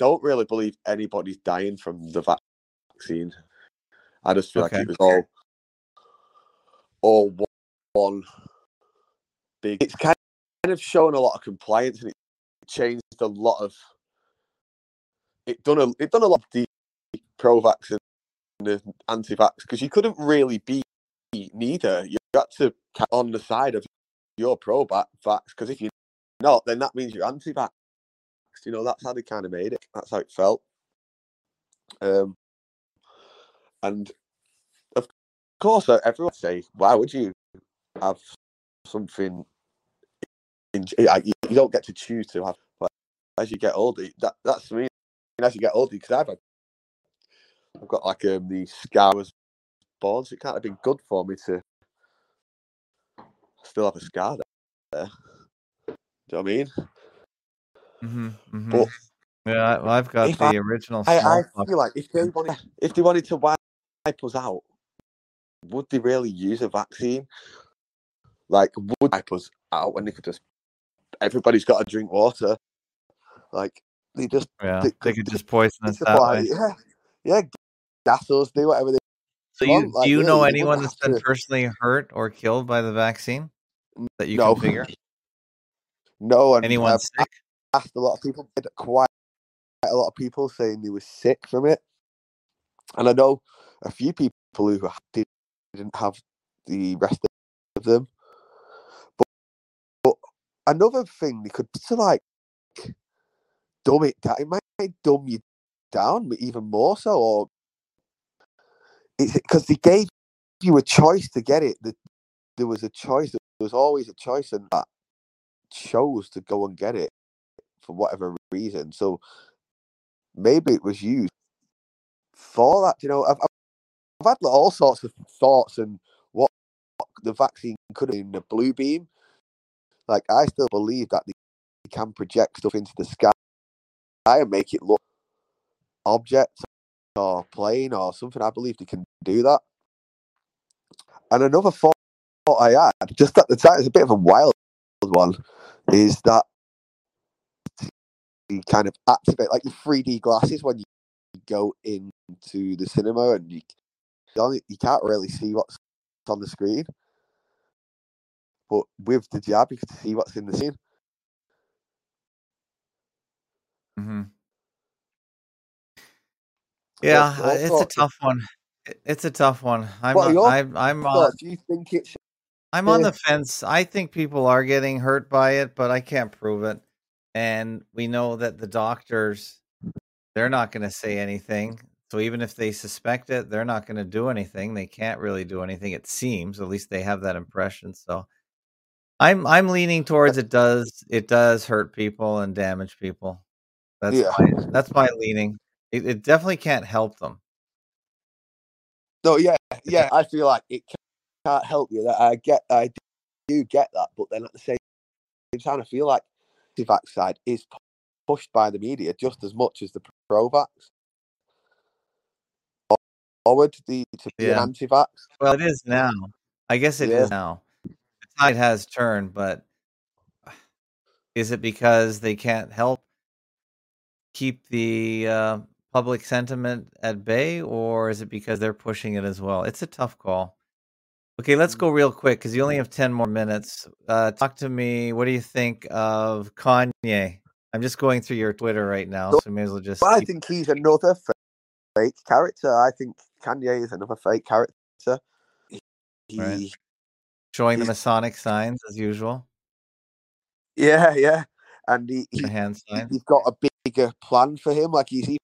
don't really believe anybody's dying from the vaccine. I just feel okay. like it was all, all one, one big. It's kind. Of shown a lot of compliance, and it changed a lot of it done a it done a lot of the pro-vax and the anti-vax, because you couldn't really be neither. You got to count on the side of your pro-vax, because if you're not, then that means you're anti-vax. You know, that's how they kind of made it. That's how it felt. Um, and of course, everyone would say, "Why would you have something?" You don't get to choose to have, but as you get older, that that's me. And as you get older, because I've had, I've got like um the scar was born, so it can't have been good for me to still have a scar there. Do you know what I mean? Mm-hmm, mm-hmm. But yeah, well, I've got the I, original. I, I feel like if they wanted, if they wanted to wipe us out, would they really use a vaccine? Like, would wipe us out when they could just. Everybody's got to drink water. Like they just, yeah, they, they could just poison us that way. Yeah, yeah, gas us, do whatever they. So want. You, do like, you yeah, know anyone that's been to... personally hurt or killed by the vaccine that you no. can figure? No, and anyone I've sick? Asked a lot of people. Quite a lot of people saying they were sick from it, and I know a few people who didn't have the rest of them. Another thing they could to like dumb it down. It might dumb you down, but even more so. Or it's because they gave you a choice to get it. The, there was a choice. There was always a choice, and that chose to go and get it for whatever reason. So maybe it was used for that. You know, I've, I've had like, all sorts of thoughts and what, what the vaccine could have been. The blue beam. Like, I still believe that they can project stuff into the sky and make it look object or plane or something. I believe they can do that. And another thought I had, just at the time, it's a bit of a wild one, is that you kind of activate, like your three D glasses when you go into the cinema and you, you can't really see what's on the screen. But with the jab, you can see what's in the scene. Mm-hmm. Yeah, what, what it's thoughts? a tough one. It's a tough one. I'm on, I'm, I'm on, do you think it's, I'm on the fence. I think people are getting hurt by it, but I can't prove it. And we know that the doctors, they're not going to say anything. So even if they suspect it, they're not going to do anything. They can't really do anything, it seems. At least they have that impression. So I'm I'm leaning towards it does it does hurt people and damage people. That's yeah. my, that's my leaning. It, it definitely can't help them. No, yeah, yeah. I feel like it can't help you. That I get, I do get that, but then at the same time, I feel like the vax side is pushed by the media just as much as the pro-vax. Forward to be yeah. an anti-vax. Well, it is now. I guess it yeah. is now. The tide has turned, but is it because they can't help keep the Uh, public sentiment at bay, or is it because they're pushing it as well? It's a tough call. Okay, let's go real quick because you only have ten more minutes. Uh, talk to me. What do you think of Kanye? I'm just going through your Twitter right now, so, so may as well just. Well, I think he's another fake character. I think Kanye is another fake character. He, right. Showing the Masonic signs as usual. Yeah, yeah, and he, he, hand sign. He's got a bigger plan for him. Like he's. He,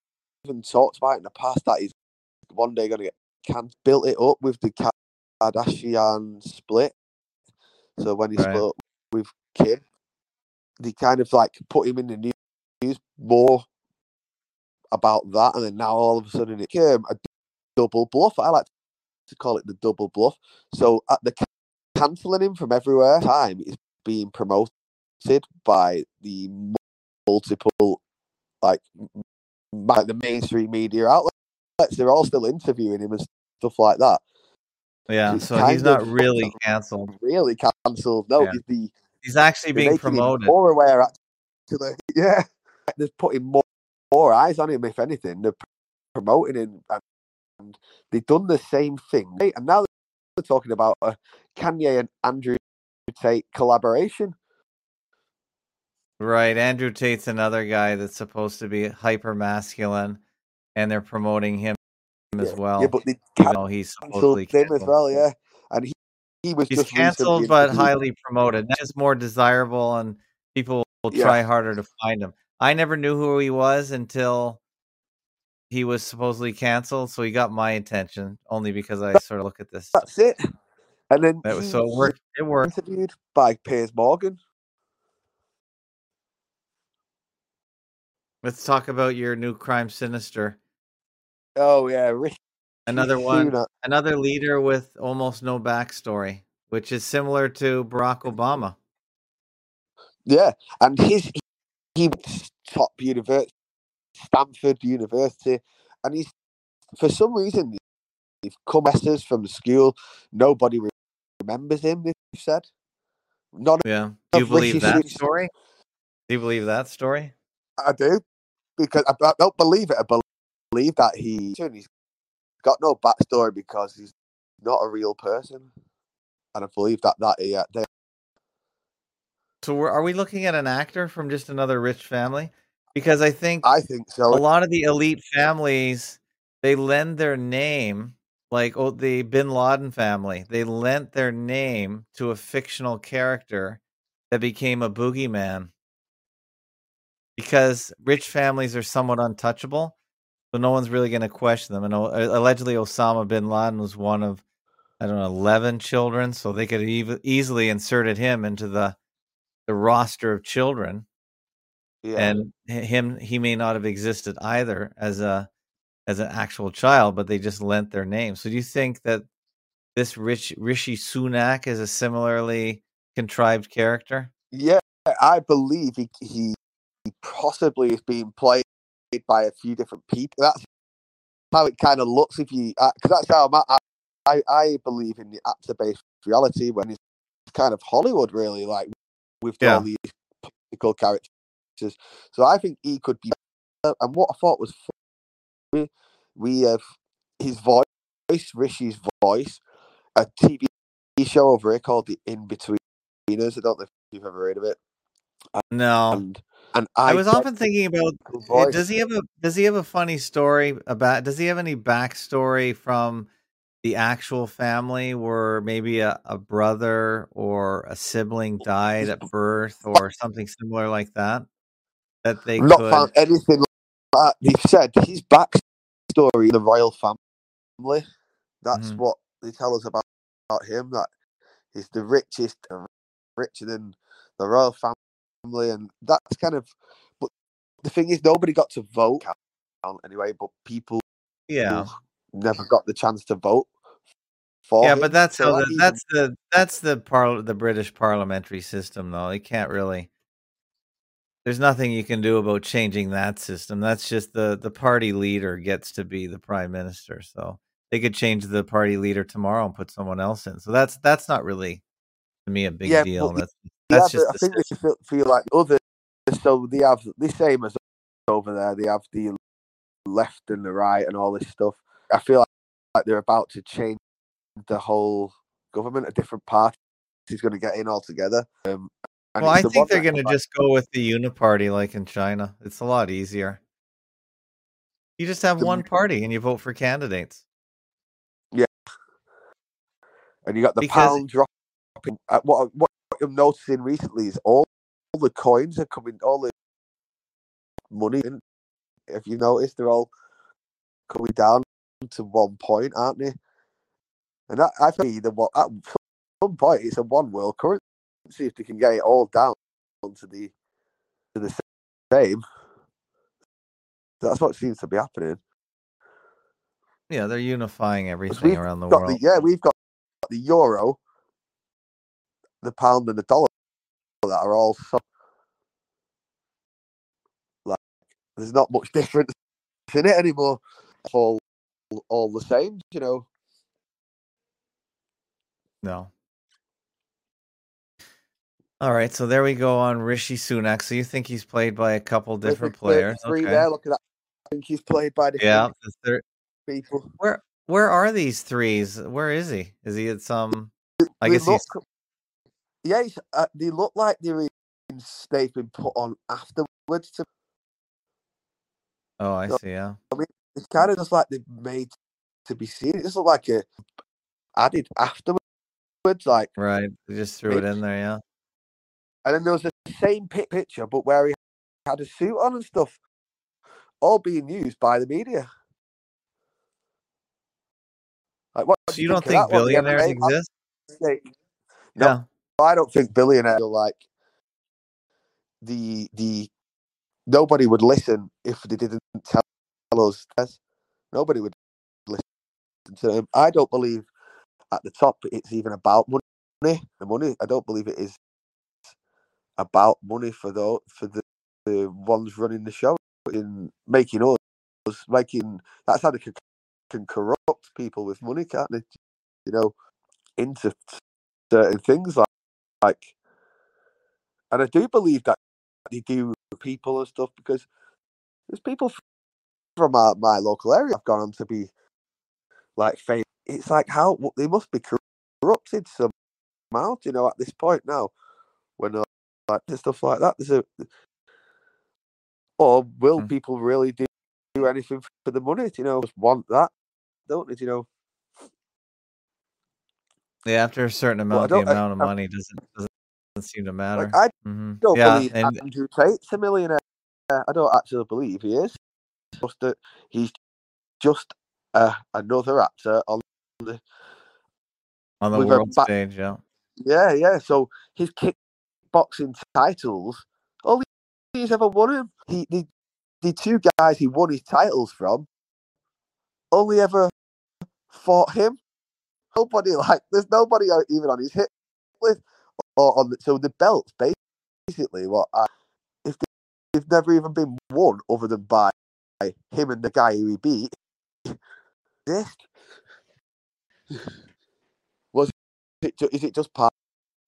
Even talked about in the past that he's one day going to get can built it up with the Kardashian split. So when he right. split up with Kim, they kind of like put him in the news more about that, and then now all of a sudden it came a double bluff. I like to call it the double bluff. So at the cancelling him from everywhere, time is being promoted by the multiple like. Like the mainstream media outlets, they're all still interviewing him and stuff like that. Yeah, he's so he's not really cancelled. Really cancelled? No, yeah. he's, the, he's actually being promoted. More aware, actually. Yeah, they're putting more, more eyes on him. If anything, they're promoting him, and they've done the same thing. And now they're talking about a Kanye and Andrew Tate collaboration. Right, Andrew Tate's another guy that's supposed to be hyper masculine, and they're promoting him yeah, as well. Yeah, but they canceled he's supposedly canceled. him as well, yeah. And he, he was he's just canceled, but highly promoted. That's just more desirable, and people will yeah. try harder to find him. I never knew who he was until he was supposedly canceled, so he got my attention only because I sort of look at this. That's stuff. it. And then that was, so it worked. It worked. Interviewed by Piers Morgan. Let's talk about your new crime sinister. Oh, yeah. Rishi another one. Sunak. Another leader with almost no backstory, which is similar to Barack Obama. Yeah. And his he was top university, Stanford University. And he's, for some reason, they've come messers from school. Nobody remembers him, they said. None yeah. Do you believe Rishi that Sunak. story? Do you believe that story? I do, because I, I don't believe it. I believe that he, he's got no backstory because he's not a real person, and I believe that that he. Uh, they... So, we're, are we looking at an actor from just another rich family? Because I think I think so. A lot of the elite families, they lend their name, like oh, the Bin Laden family. They lent their name to a fictional character that became a boogeyman. Because rich families are somewhat untouchable, so no one's really going to question them. And allegedly, Osama bin Laden was one of, I don't know, eleven children, so they could have easily inserted him into the the roster of children. Yeah. And him, he may not have existed either as a as an actual child, but they just lent their name. So, do you think that this rich Rishi Sunak is a similarly contrived character? Yeah, I believe he. he... Possibly is being played by a few different people. That's how it kind of looks if you, because that's how I'm, I I believe in the actor-based reality when it's kind of Hollywood, really, like with yeah. all these political characters. So I think he could be. And what I thought was funny, we have his voice, Rishi's voice, a T V show over here called The In-Betweeners. I don't know if you've ever heard of it. And, no, and, and I, I was often thinking about voice. does he have a does he have a funny story about does he have any backstory from the actual family where maybe a, a brother or a sibling died at birth or something similar like that? That they not could... found anything like that. They've said his backstory in the royal family. That's mm. what they tell us about, about him. That he's the richest, richer than the royal family, and that's kind of. But the thing is, nobody got to vote anyway. But people, yeah, never got the chance to vote for. Yeah, him. But that's so how the, that's the that's the par- the British parliamentary system, though. They can't really. There's nothing you can do about changing that system. That's just the, the party leader gets to be the prime minister. So they could change the party leader tomorrow and put someone else in. So that's that's not really, to me, a big yeah, deal. That's, they, that's yeah, just I think system. They feel, feel like others. So they have the same as over there. They have the left and the right and all this stuff. I feel like, like they're about to change the whole government. A different party is going to get in altogether. Um, And well, I think they're going to just go with the uniparty like in China. It's a lot easier. You just have one party and you vote for candidates. Yeah. And you got the because pound dropping. Uh, what, what I'm noticing recently is all, all the coins are coming, all the money, if you notice, they're all coming down to one point, aren't they? And that, I think the, at some point it's a one world currency. See if they can get it all down to the to the same. That's what seems to be happening. Yeah, they're unifying everything around the world. The, yeah, we've got the euro, the pound, and the dollar that are all so, like there's not much difference in it anymore. All all the same, you know. No. All right, so there we go on Rishi Sunak. So you think he's played by a couple different players? Three okay. there. Look at that. I think he's played by different yeah, there... people. Where where are these threes? Where is he? Is he at some? I they guess look... he's. Yeah, he's, uh, they look like they're in, they've been put on afterwards. To... Oh, I so, see. Yeah, I mean, it's kind of just like they're made to be seen. It just looks like a added afterwards, like right. They just threw it in there. Yeah. And then there was the same picture, but where he had a suit on and stuff, all being used by the media. Like, what so do you, you don't think, think billionaires one? exist? No, yeah. I don't think billionaires are like the the nobody would listen if they didn't tell us. Nobody would listen to them. I don't believe at the top it's even about money. The money, I don't believe it is. About money for the for the, the ones running the show in making us making that's how they can, can corrupt people with money, can't they? You know, into certain things like like. And I do believe that they do people and stuff because there's people from my, my local area have gone on to be like famous. It's like how they must be corrupted somehow, you know, at this point now when. Uh, Like stuff like that. There's a, or will mm-hmm. people really do, do anything for the money? Do you know, just want that, don't they? Do you know? Yeah, after a certain amount, well, the amount I, of money I, doesn't, doesn't doesn't seem to matter. Like I mm-hmm. don't yeah, believe and... Andrew Tate's a millionaire. I don't actually believe he is. It's just that he's just uh, another actor on the on the world back... stage. Yeah, yeah, yeah. So his kick. Boxing titles, all he's ever won him. He, the, the two guys he won his titles from, only ever fought him. Nobody like there's nobody even on his hit list or on. The, so the belts basically what I, if they, they've never even been won other than by him and the guy who he beat. drift? Was it? Is it just part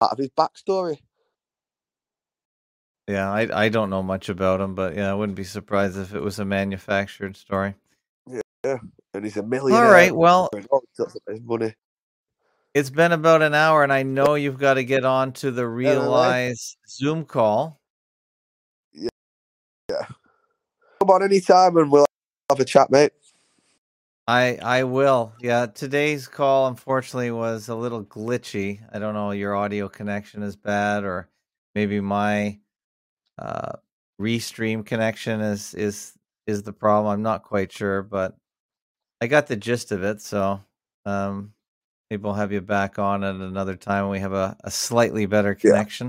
of his backstory? Yeah, I I don't know much about him, but yeah, I wouldn't be surprised if it was a manufactured story. Yeah, and he's a millionaire. All right, well, money. It's been about an hour, and I know you've got to get on to the Realize yeah, Zoom call. Yeah, yeah. Come on any time, and we'll have a chat, mate. I I will. Yeah, today's call unfortunately was a little glitchy. I don't know, your audio connection is bad, or maybe my uh, restream connection is is is the problem. I'm not quite sure, but I got the gist of it. So um, maybe we'll have you back on at another time when we have a, a slightly better connection.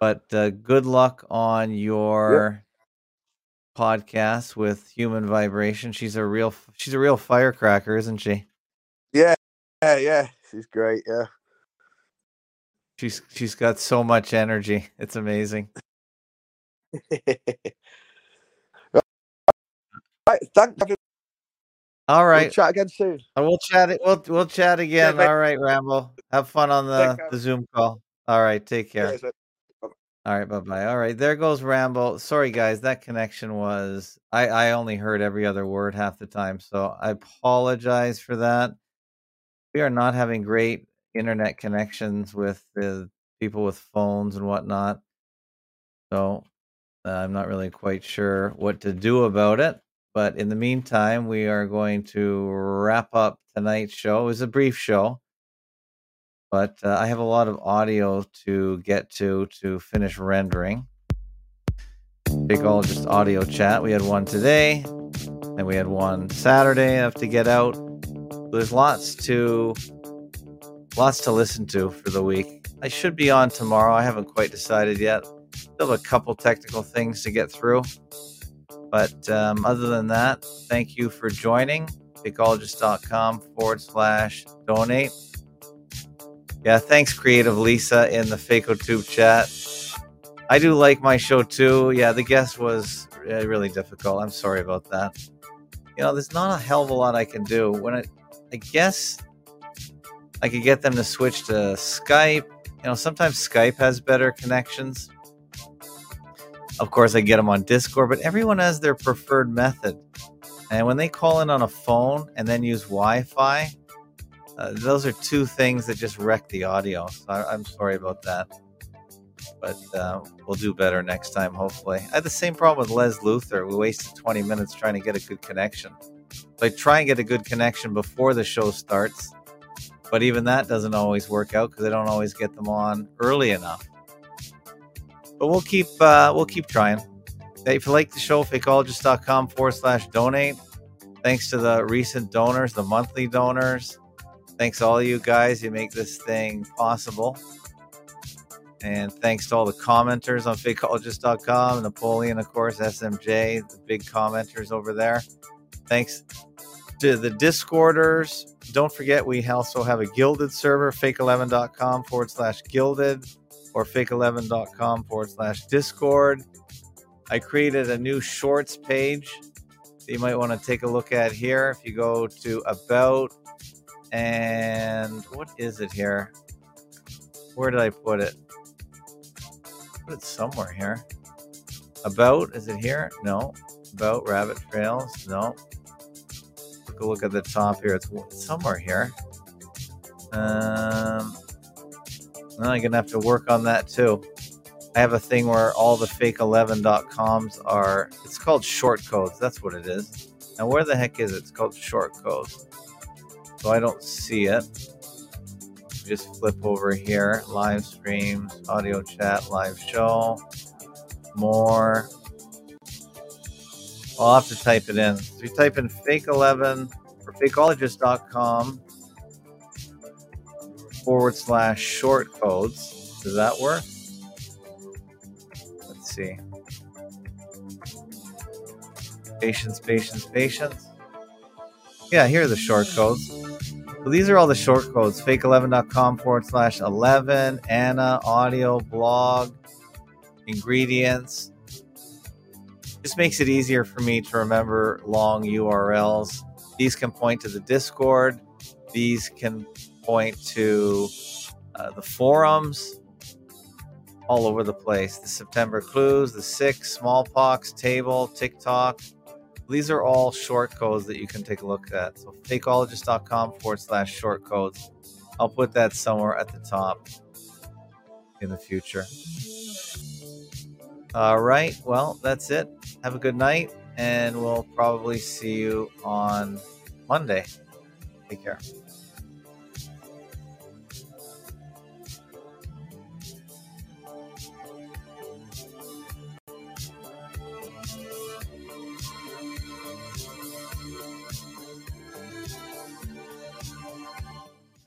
Yeah. But uh, good luck on your. Yeah. Podcast with Human Vibration. She's a real, she's a real firecracker, isn't she? Yeah, yeah, yeah. She's great. Yeah, she's she's got so much energy. It's amazing. Right, thanks. All right, we'll chat again soon. I will chat. We'll we'll chat again. Yeah, all right, Rambo. Have fun on the, the Zoom call. All right, take care. Yeah, all right, bye-bye. All right, there goes Rambo. Sorry, guys, that connection was... I, I only heard every other word half the time, so I apologize for that. We are not having great internet connections with the people with phones and whatnot, so uh, I'm not really quite sure what to do about it. But in the meantime, we are going to wrap up tonight's show. It was a brief show. But uh, I have a lot of audio to get to to finish rendering. Fakeologist audio chat. We had one today, and we had one Saturday. I have to get out. There's lots to lots to listen to for the week. I should be on tomorrow. I haven't quite decided yet. Still have a couple technical things to get through. But um, other than that, thank you for joining. Fakeologist.com forward slash donate. Yeah, thanks, Creative Lisa, in the Fakeotube chat. I do like my show, too. Yeah, the guest was really difficult. I'm sorry about that. You know, there's not a hell of a lot I can do. When I, I guess I could get them to switch to Skype. You know, sometimes Skype has better connections. Of course, I get them on Discord, but everyone has their preferred method. And when they call in on a phone and then use Wi-Fi... Uh, those are two things that just wreck the audio. So I, I'm sorry about that. But uh, we'll do better next time, hopefully. I had the same problem with Les Luther. We wasted twenty minutes trying to get a good connection. So I try and get a good connection before the show starts. But even that doesn't always work out because I don't always get them on early enough. But we'll keep uh, we'll keep trying. If you like the show, fakeologist.com forward slash donate. Thanks to the recent donors, the monthly donors. Thanks to all you guys. You make this thing possible. And thanks to all the commenters on fakeologist dot com. Napoleon, of course, S M J, the big commenters over there. Thanks to the Discorders. Don't forget, we also have a Gilded server, fake eleven dot com forward slash Gilded or fake eleven dot com forward slash Discord. I created a new shorts page that you might want to take a look at here. If you go to About... And what is it here? Where did I put it? Put it somewhere here. About, is it here? No. About rabbit trails? No. Take a look at the top here. It's somewhere here. Um, now I'm going to have to work on that too. I have a thing where all the fake eleven dot coms are, it's called short codes. That's what it is. Now where the heck is it? It's called short codes. So I don't see it. Just flip over here. Live streams, audio chat, live show, more. I'll have to type it in. So you type in fake eleven or fakeologist dot com forward slash short codes. Does that work? Let's see. Patience, patience, patience. Yeah, here are the short codes. So these are all the short codes. fake eleven dot com forward slash eleven, Anna, audio, blog, ingredients. This makes it easier for me to remember long U R Ls. These can point to the Discord. These can point to uh, the forums all over the place. The September clues, the six, smallpox, table, TikTok. These are all short codes that you can take a look at. So fakeologist dot com forward slash short codes. I'll put that somewhere at the top in the future. All right. Well, that's it. Have a good night, and we'll probably see you on Monday. Take care.